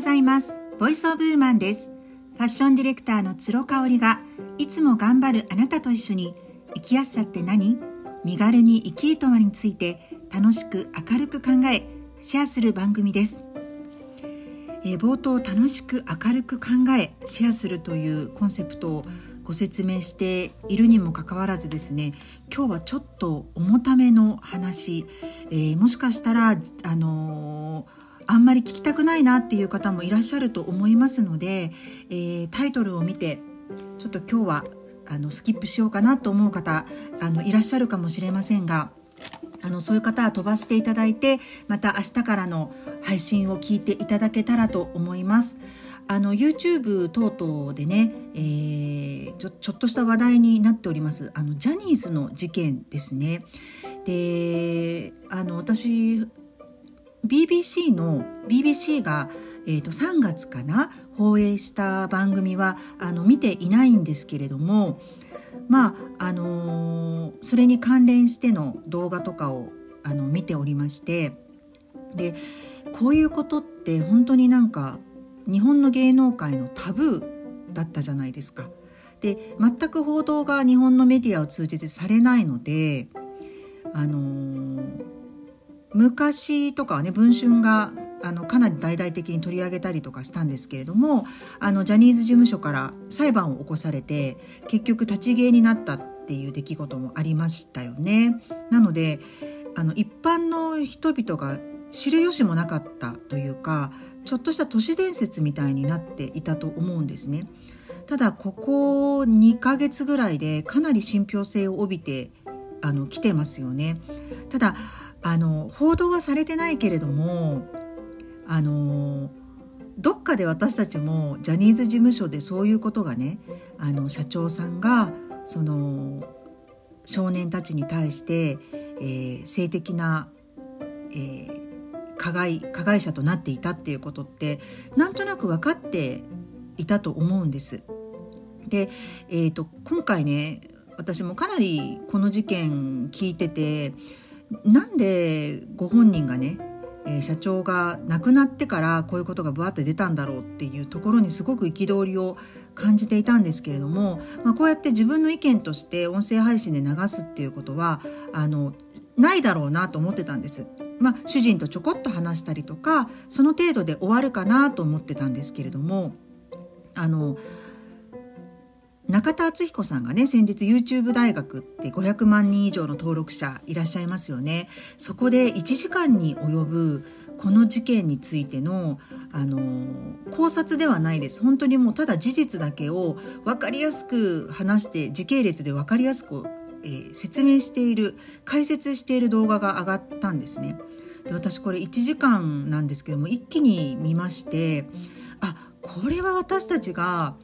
ございます。ボイスオブウーマンです。ファッションディレクターのつろかおりがいつも頑張るあなたと一緒に、生きやすさって何、身軽に生きるとはについて楽しく明るく考えシェアする番組です。冒頭、楽しく明るく考えシェアするというコンセプトをご説明しているにもかかわらずですね、今日はちょっと重ための話、もしかしたらあんまり聞きたくないなっていう方もいらっしゃると思いますので、タイトルを見てちょっと今日はスキップしようかなと思う方いらっしゃるかもしれませんが、そういう方は飛ばしていただいて、また明日からの配信を聞いていただけたらと思います。YouTube 等々でね、ちょっとした話題になっておりますジャニーズの事件ですね。で、私 BBC が3月かな放映した番組は見ていないんですけれども、それに関連しての動画とかを見ておりまして、でこういうことって本当になんか日本の芸能界のタブーだったじゃないですか。で全く報道が日本のメディアを通じてされないので、昔とかはね、文春がかなり大々的に取り上げたりとかしたんですけれども、ジャニーズ事務所から裁判を起こされて結局立ち消えになったっていう出来事もありましたよね。なので一般の人々が知る由もなかったというか、ちょっとした都市伝説みたいになっていたと思うんですね。ただここ2ヶ月ぐらいでかなり信憑性を帯びて来てますよね。ただ報道はされてないけれども、どっかで私たちもジャニーズ事務所でそういうことがね、社長さんがその少年たちに対して、性的な、加害者となっていたっていうことってなんとなく分かっていたと思うんです。で、今回ね、私もかなりこの事件聞いてて、なんでご本人がね、社長が亡くなってからこういうことがぶわって出たんだろうっていうところにすごく憤りを感じていたんですけれども、こうやって自分の意見として音声配信で流すっていうことはないだろうなと思ってたんです。主人とちょこっと話したりとかその程度で終わるかなと思ってたんですけれども、中田敦彦さんがね、先日 YouTube 大学って500万人以上の登録者いらっしゃいますよね。そこで1時間に及ぶこの事件についての、考察ではないです。本当にもうただ事実だけを分かりやすく話して時系列で分かりやすく、説明している、解説している動画が上がったんですね。で私これ1時間なんですけども一気に見まして、これは私たちが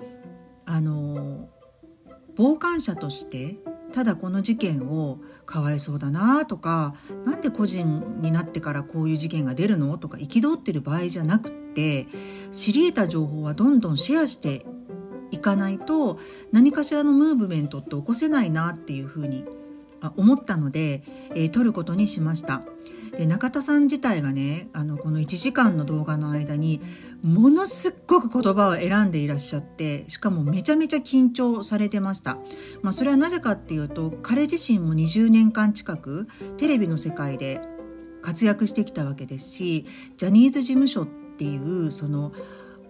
傍観者としてただこの事件をかわいそうだなとか、なんで個人になってからこういう事件が出るのとか憤ってる場合じゃなくて、知り得た情報はどんどんシェアしていかないと何かしらのムーブメントって起こせないなっていうふうに思ったので、撮ることにしました。で中田さん自体がね、この1時間の動画の間にものすっごく言葉を選んでいらっしゃって、しかもめちゃめちゃ緊張されてました。それはなぜかっていうと、彼自身も20年間近くテレビの世界で活躍してきたわけですし、ジャニーズ事務所っていうその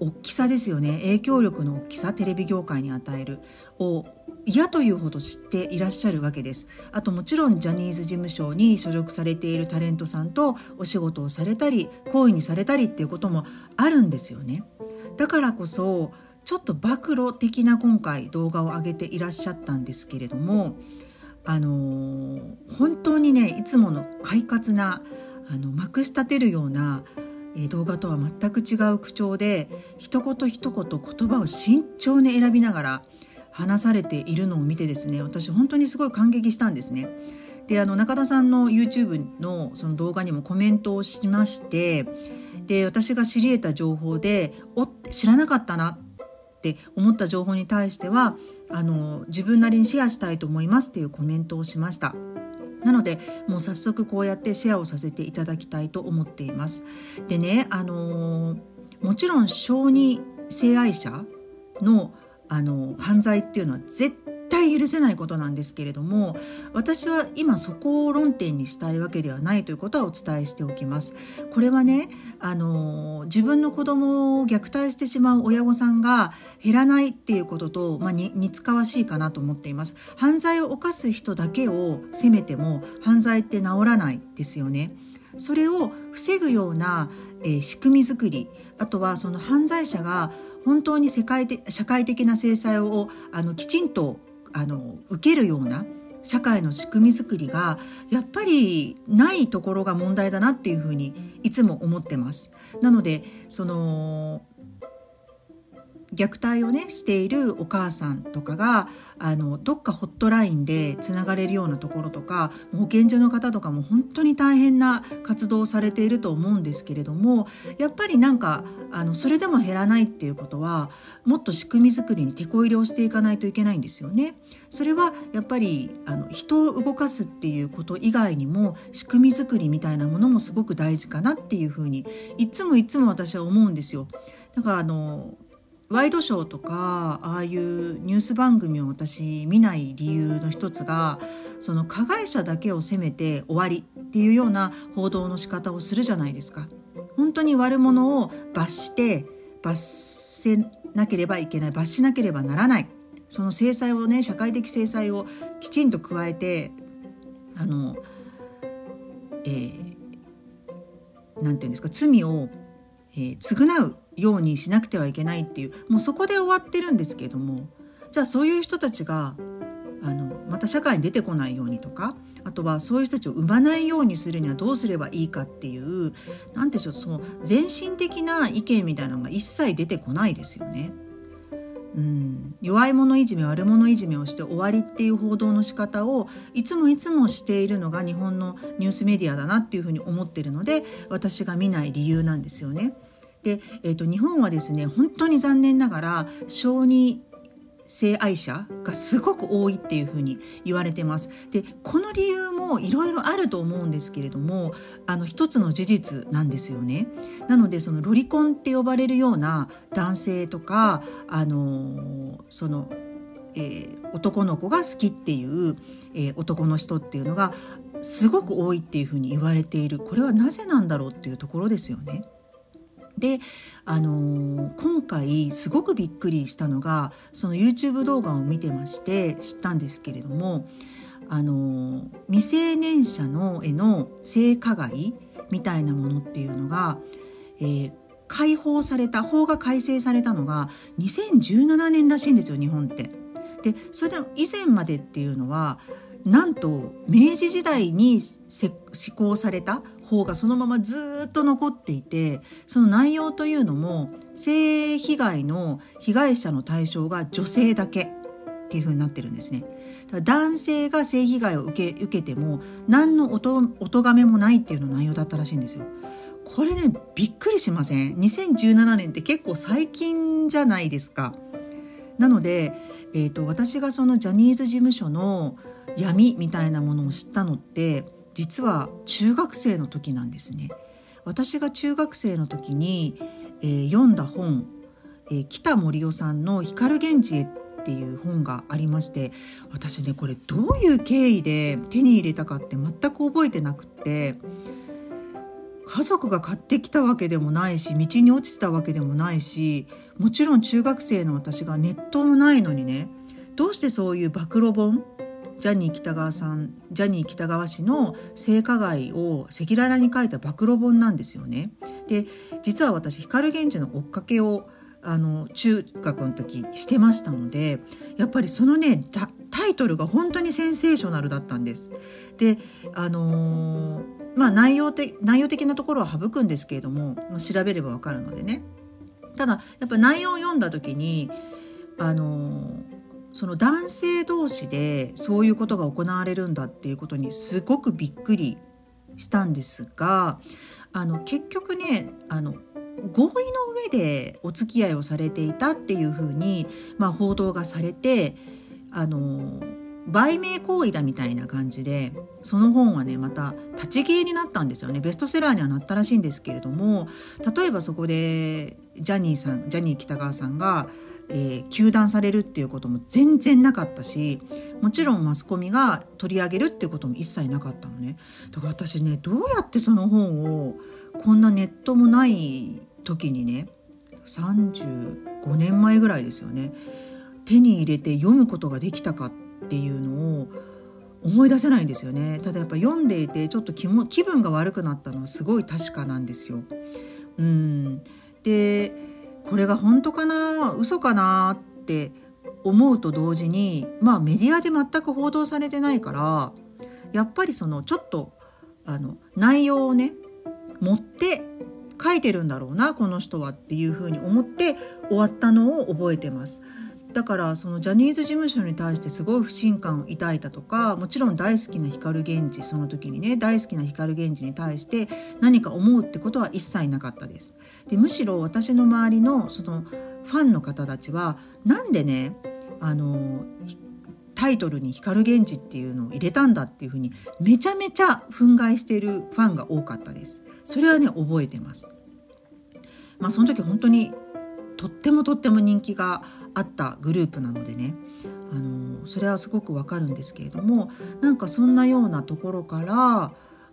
大きさですよね、影響力の大きさ、テレビ業界に与えるを嫌というほど知っていらっしゃるわけです。あともちろんジャニーズ事務所に所属されているタレントさんとお仕事をされたり行為にされたりっていうこともあるんですよね。だからこそちょっと暴露的な今回動画を上げていらっしゃったんですけれども、本当にね、いつもの快活なまくし立てるような動画とは全く違う口調で一言一言言葉を慎重に選びながら話されているのを見てですね、私本当にすごい感激したんですね。で中田さんの YouTube のその動画にもコメントをしまして、で私が知り得た情報で知らなかったなって思った情報に対しては自分なりにシェアしたいと思いますっていうコメントをしました。なのでもう早速こうやってシェアをさせていただきたいと思っています。でね、もちろん小児性愛者の、犯罪っていうのは絶対許せないことなんですけれども、私は今そこを論点にしたいわけではないということはお伝えしておきます。これはね、自分の子供を虐待してしまう親御さんが減らないっていうことと、似つかわしいかなと思っています。犯罪を犯す人だけを責めても犯罪って治らないですよね。それを防ぐような、仕組み作り、あとはその犯罪者が本当に社会的な制裁をきちんと受けるような社会の仕組み作りがやっぱりないところが問題だなっていうふうにいつも思ってます。なのでその虐待をねしているお母さんとかがどっかホットラインでつながれるようなところとか、保健所の方とかも本当に大変な活動をされていると思うんですけれども、やっぱりなんかそれでも減らないっていうことはもっと仕組み作りに手こ入れをしていかないといけないんですよね。それはやっぱり人を動かすっていうこと以外にも仕組み作りみたいなものもすごく大事かなっていうふうにいつも私は思うんですよ。だからワイドショーとかああいうニュース番組を私見ない理由の一つが、その加害者だけを責めて終わりっていうような報道の仕方をするじゃないですか。本当に悪者を罰しなければならない、その制裁をね、社会的制裁をきちんと加えてなんていうんですか、罪を、償うようにしなくてはいけないっていう、もうそこで終わってるんですけれども、じゃあそういう人たちがまた社会に出てこないようにとか、あとはそういう人たちを生まないようにするにはどうすればいいかっていう、なんでしょう、その全身的な意見みたいなのが一切出てこないですよね。弱い者いじめ、悪者いじめをして終わりっていう報道の仕方をいつもしているのが日本のニュースメディアだなっていうふうに思ってるので、私が見ない理由なんですよね。で日本はですね、本当に残念ながら小児性愛者がすごく多いっていうふうに言われてます。でこの理由もいろいろあると思うんですけれども、一つの事実なんですよね。なのでそのロリコンって呼ばれるような男性とか男の子が好きっていう、男の人っていうのがすごく多いっていうふうに言われている。これはなぜなんだろうっていうところですよね。で今回すごくびっくりしたのが、その YouTube 動画を見てまして知ったんですけれども、未成年者への性加害みたいなものっていうのが、解放された法が改正されたのが2017年らしいんですよ、日本って。でそれで以前までっていうのは、なんと明治時代に施行された法がそのままずっと残っていて、その内容というのも性被害の被害者の対象が女性だけっていう風になってるんですね。だから男性が性被害を受けても何のお咎めもないっていうの内容だったらしいんですよ。これね、びっくりしません？2017年って結構最近じゃないですか。なので、私がそのジャニーズ事務所の闇みたいなものを知ったのって実は中学生の時なんですね。私が中学生の時に、読んだ本、北森夫さんの光源氏へっていう本がありまして、私ねこれどういう経緯で手に入れたかって全く覚えてなくって、家族が買ってきたわけでもないし道に落ちてたわけでもないし、もちろん中学生の私がネットもないのにね、どうしてそういう暴露本、ジャニー喜多川氏の性加害を赤裸々に書いた暴露本なんですよね。で、実は私光源氏の追っかけを中学の時してましたので、やっぱりそのねタイトルが本当にセンセーショナルだったんです。で、内容的なところは省くんですけれども、調べればわかるのでね。ただやっぱ内容を読んだ時にその男性同士でそういうことが行われるんだっていうことにすごくびっくりしたんですが、結局ね合意の上でお付き合いをされていたっていうふうに、報道がされて売名行為だみたいな感じで、その本はねまた立ち消えになったんですよね。ベストセラーにはなったらしいんですけれども、例えばそこでジャニー喜多川さんが、糾弾されるっていうことも全然なかったし、もちろんマスコミが取り上げるっていうことも一切なかったのね。だから私ね、どうやってその本をこんなネットもない時にね、35年前ぐらいですよね、手に入れて読むことができたかっていうのを思い出せないんですよね。ただやっぱ読んでいてちょっと気分が悪くなったのはすごい確かなんですよ。でこれが本当かな嘘かなって思うと同時に、まあメディアで全く報道されてないから、やっぱりそのちょっと内容をね持って書いてるんだろうなこの人はっていうふうに思って終わったのを覚えてます。だからそのジャニーズ事務所に対してすごい不信感を抱いたとか、もちろん大好きな光源氏、その時にね大好きな光源氏に対して何か思うってことは一切なかったです。でむしろ私の周りのそのファンの方たちはなんでねタイトルに光源氏っていうのを入れたんだっていうふうにめちゃめちゃ憤慨しているファンが多かったです。それはね覚えてます。まあその時本当にとっても人気があったグループなのでね、それはすごくわかるんですけれども、なんかそんなようなところから、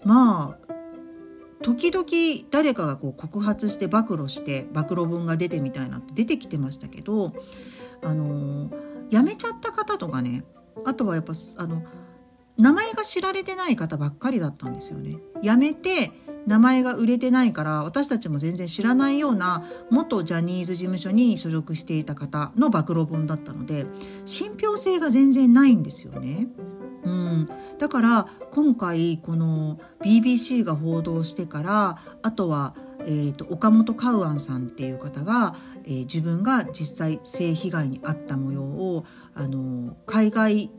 まあ時々誰かがこう告発して暴露文が出てみたいなって出てきてましたけど、辞めちゃった方とかね、あとはやっぱ名前が知られてない方ばっかりだったんですよね。辞めて名前が売れてないから、私たちも全然知らないような元ジャニーズ事務所に所属していた方の暴露本だったので、信憑性が全然ないんですよね。だから今回この BBC が報道してから、あとは、岡本カウアンさんっていう方が、自分が実際性被害に遭った模様を海外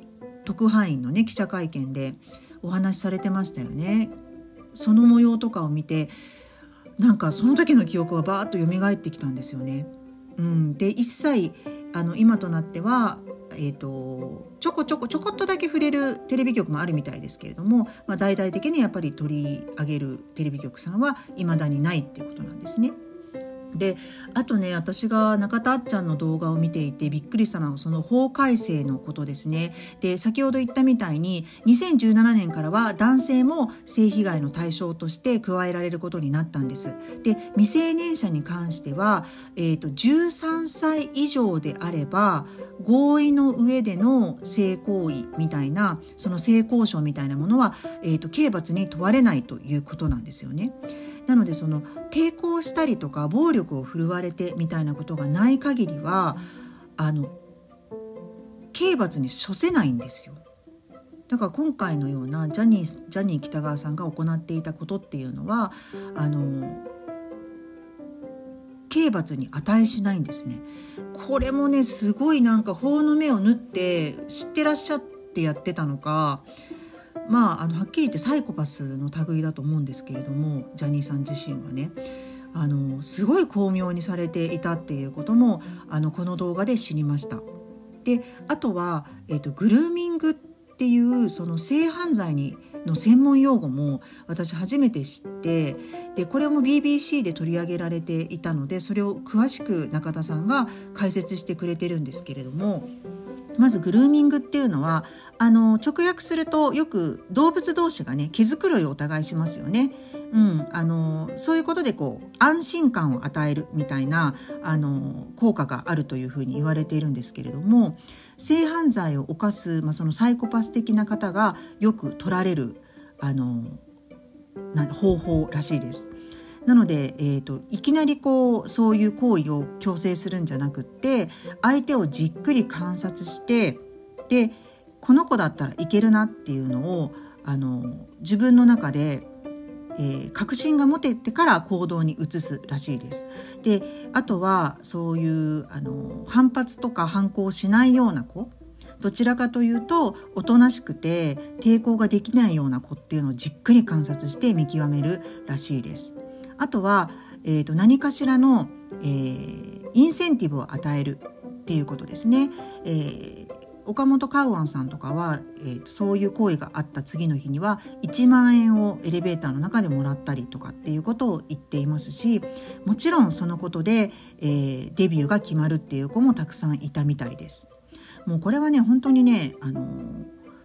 特派員の、ね、記者会見でお話しされてましたよね。その模様とかを見て、なんかその時の記憶がバーッと蘇ってきたんですよね。で一切今となっては、ちょこっとだけ触れるテレビ局もあるみたいですけれども、まあ、大々的にやっぱり取り上げるテレビ局さんは未だにないっていうことなんですね。であとね、私が中田あっちゃんの動画を見ていてびっくりしたのはその法改正のことですね。で先ほど言ったみたいに2017年からは男性も性被害の対象として加えられることになったんです。で未成年者に関しては、13歳以上であれば合意の上での性行為みたいな、その性交渉みたいなものは、刑罰に問われないということなんですよね。なのでその抵抗したりとか暴力を振るわれてみたいなことがない限りは刑罰に処せないんですよ。だから今回のようなジャニー喜多川さんが行っていたことっていうのは刑罰に値しないんですね。これもねすごいなんか法の目を縫って知ってらっしゃってやってたのか、まあ、はっきり言ってサイコパスの類だと思うんですけれども、ジャニーさん自身はねすごい巧妙にされていたっていうこともこの動画で知りました。であとは、グルーミングっていうその性犯罪の専門用語も私初めて知って、でこれも BBC で取り上げられていたので、それを詳しく中田さんが解説してくれてるんですけれども、まずグルーミングっていうのは直訳するとよく動物同士がね毛づくろいをお互いしますよね。そういうことでこう安心感を与えるみたいな効果があるというふうに言われているんですけれども、性犯罪を犯す、そのサイコパス的な方がよく取られる方法らしいです。なので、いきなりこうそういう行為を強制するんじゃなくって、相手をじっくり観察して、でこの子だったらいけるなっていうのを自分の中で、確信が持ててから行動に移すらしいです。であとはそういう反発とか反抗しないような子、どちらかというとおとなしくて抵抗ができないような子っていうのをじっくり観察して見極めるらしいです。あとは、何かしらの、インセンティブを与えるっていうことですね。岡本カウアンさんとかは、そういう行為があった次の日には1万円をエレベーターの中でもらったりとかっていうことを言っていますし、もちろんそのことで、デビューが決まるっていう子もたくさんいたみたいです。もうこれはね本当にね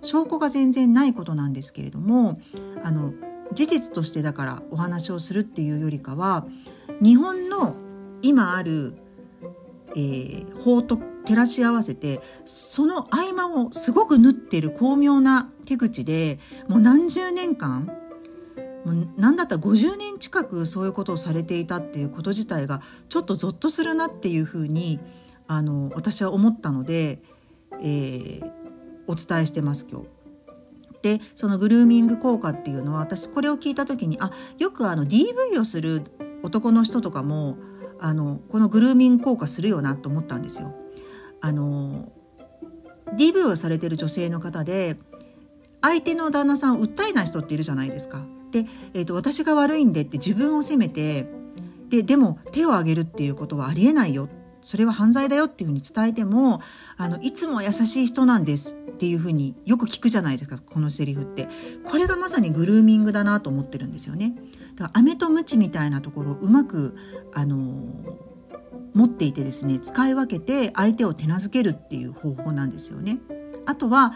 証拠が全然ないことなんですけれども、事実としてだからお話をするっていうよりかは、日本の今ある、法と照らし合わせてその合間をすごく縫ってる巧妙な手口で、もう何十年間、もう何だったら50年近くそういうことをされていたっていうこと自体がちょっとゾッとするなっていうふうに私は思ったので、お伝えしてます今日。でそのグルーミング効果っていうのは、私これを聞いた時によくDV をする男の人とかもこのグルーミング効果するよなと思ったんですよ。DV をされてる女性の方で相手の旦那さんを訴えない人っているじゃないですか。で、私が悪いんでって自分を責めて、でも手を挙げるっていうことはありえないよ、それは犯罪だよっていうふうに伝えても、いつも優しい人なんですっていうふうによく聞くじゃないですか、このセリフって。これがまさにグルーミングだなと思ってるんですよね。だから飴とムチみたいなところをうまく持っていてですね、使い分けて相手を手なずけるっていう方法なんですよね。あとは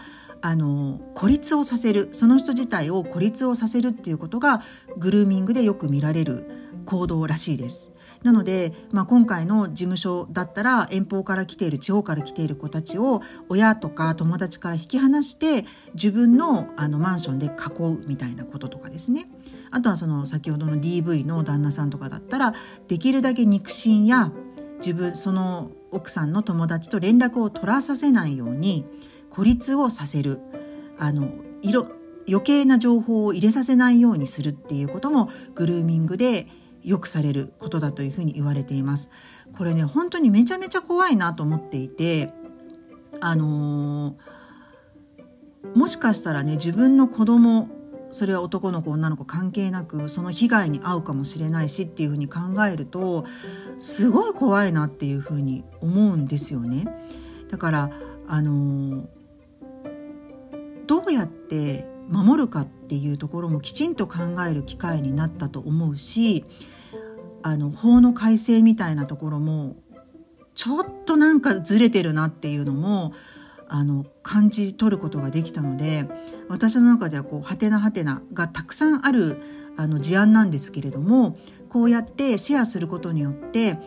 孤立をさせる、その人自体を孤立をさせるっていうことがグルーミングでよく見られる行動らしいです。なので、今回の事務所だったら遠方から来ている、地方から来ている子たちを親とか友達から引き離して自分の、マンションで囲うみたいなこととかですね。あとはその先ほどの DV の旦那さんとかだったら、できるだけ肉親やその奥さんの友達と連絡を取らさせないように孤立をさせる、余計な情報を入れさせないようにするっていうこともグルーミングでよくされることだというふうに言われています。これね本当にめちゃめちゃ怖いなと思っていて、もしかしたらね自分の子供、それは男の子女の子関係なくその被害に遭うかもしれないしっていうふうに考えるとすごい怖いなっていうふうに思うんですよね。だからどうやって守るかっていうところもきちんと考える機会になったと思うし、法の改正みたいなところもちょっとなんかずれてるなっていうのも感じ取ることができたので、私の中ではハテナハテナがたくさんある事案なんですけれども、こうやってシェアすることによって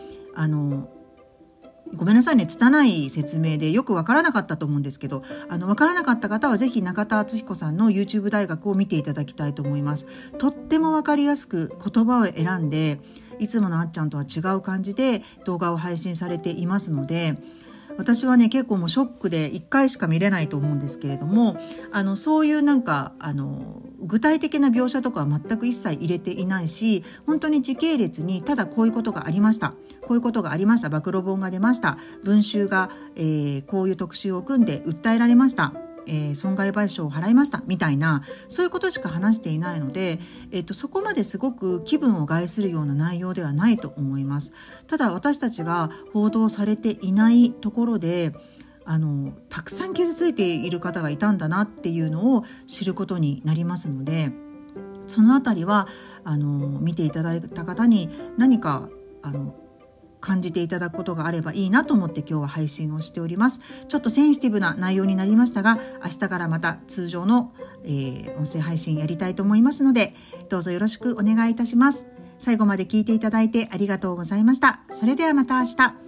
ごめんなさいね、拙い説明でよく分からなかったと思うんですけど、分からなかった方はぜひ中田敦彦さんの YouTube 大学を見ていただきたいと思います。とっても分かりやすく言葉を選んで、いつものあっちゃんとは違う感じで動画を配信されていますので、私はね結構もうショックで1回しか見れないと思うんですけれども、そういうなんか具体的な描写とかは全く一切入れていないし、本当に時系列にただこういうことがありました、こういうことがありました、暴露本が出ました、文集が、こういう特集を組んで訴えられました、損害賠償を払いましたみたいな、そういうことしか話していないので、そこまですごく気分を害するような内容ではないと思います。ただ私たちが報道されていないところでたくさん傷ついている方がいたんだなっていうのを知ることになりますので、そのあたりは見ていただいた方に何か感じていただくことがあればいいなと思って今日は配信をしております。ちょっとセンシティブな内容になりましたが、明日からまた通常の、音声配信やりたいと思いますので、どうぞよろしくお願いいたします。最後まで聞いていただいてありがとうございました。それではまた明日。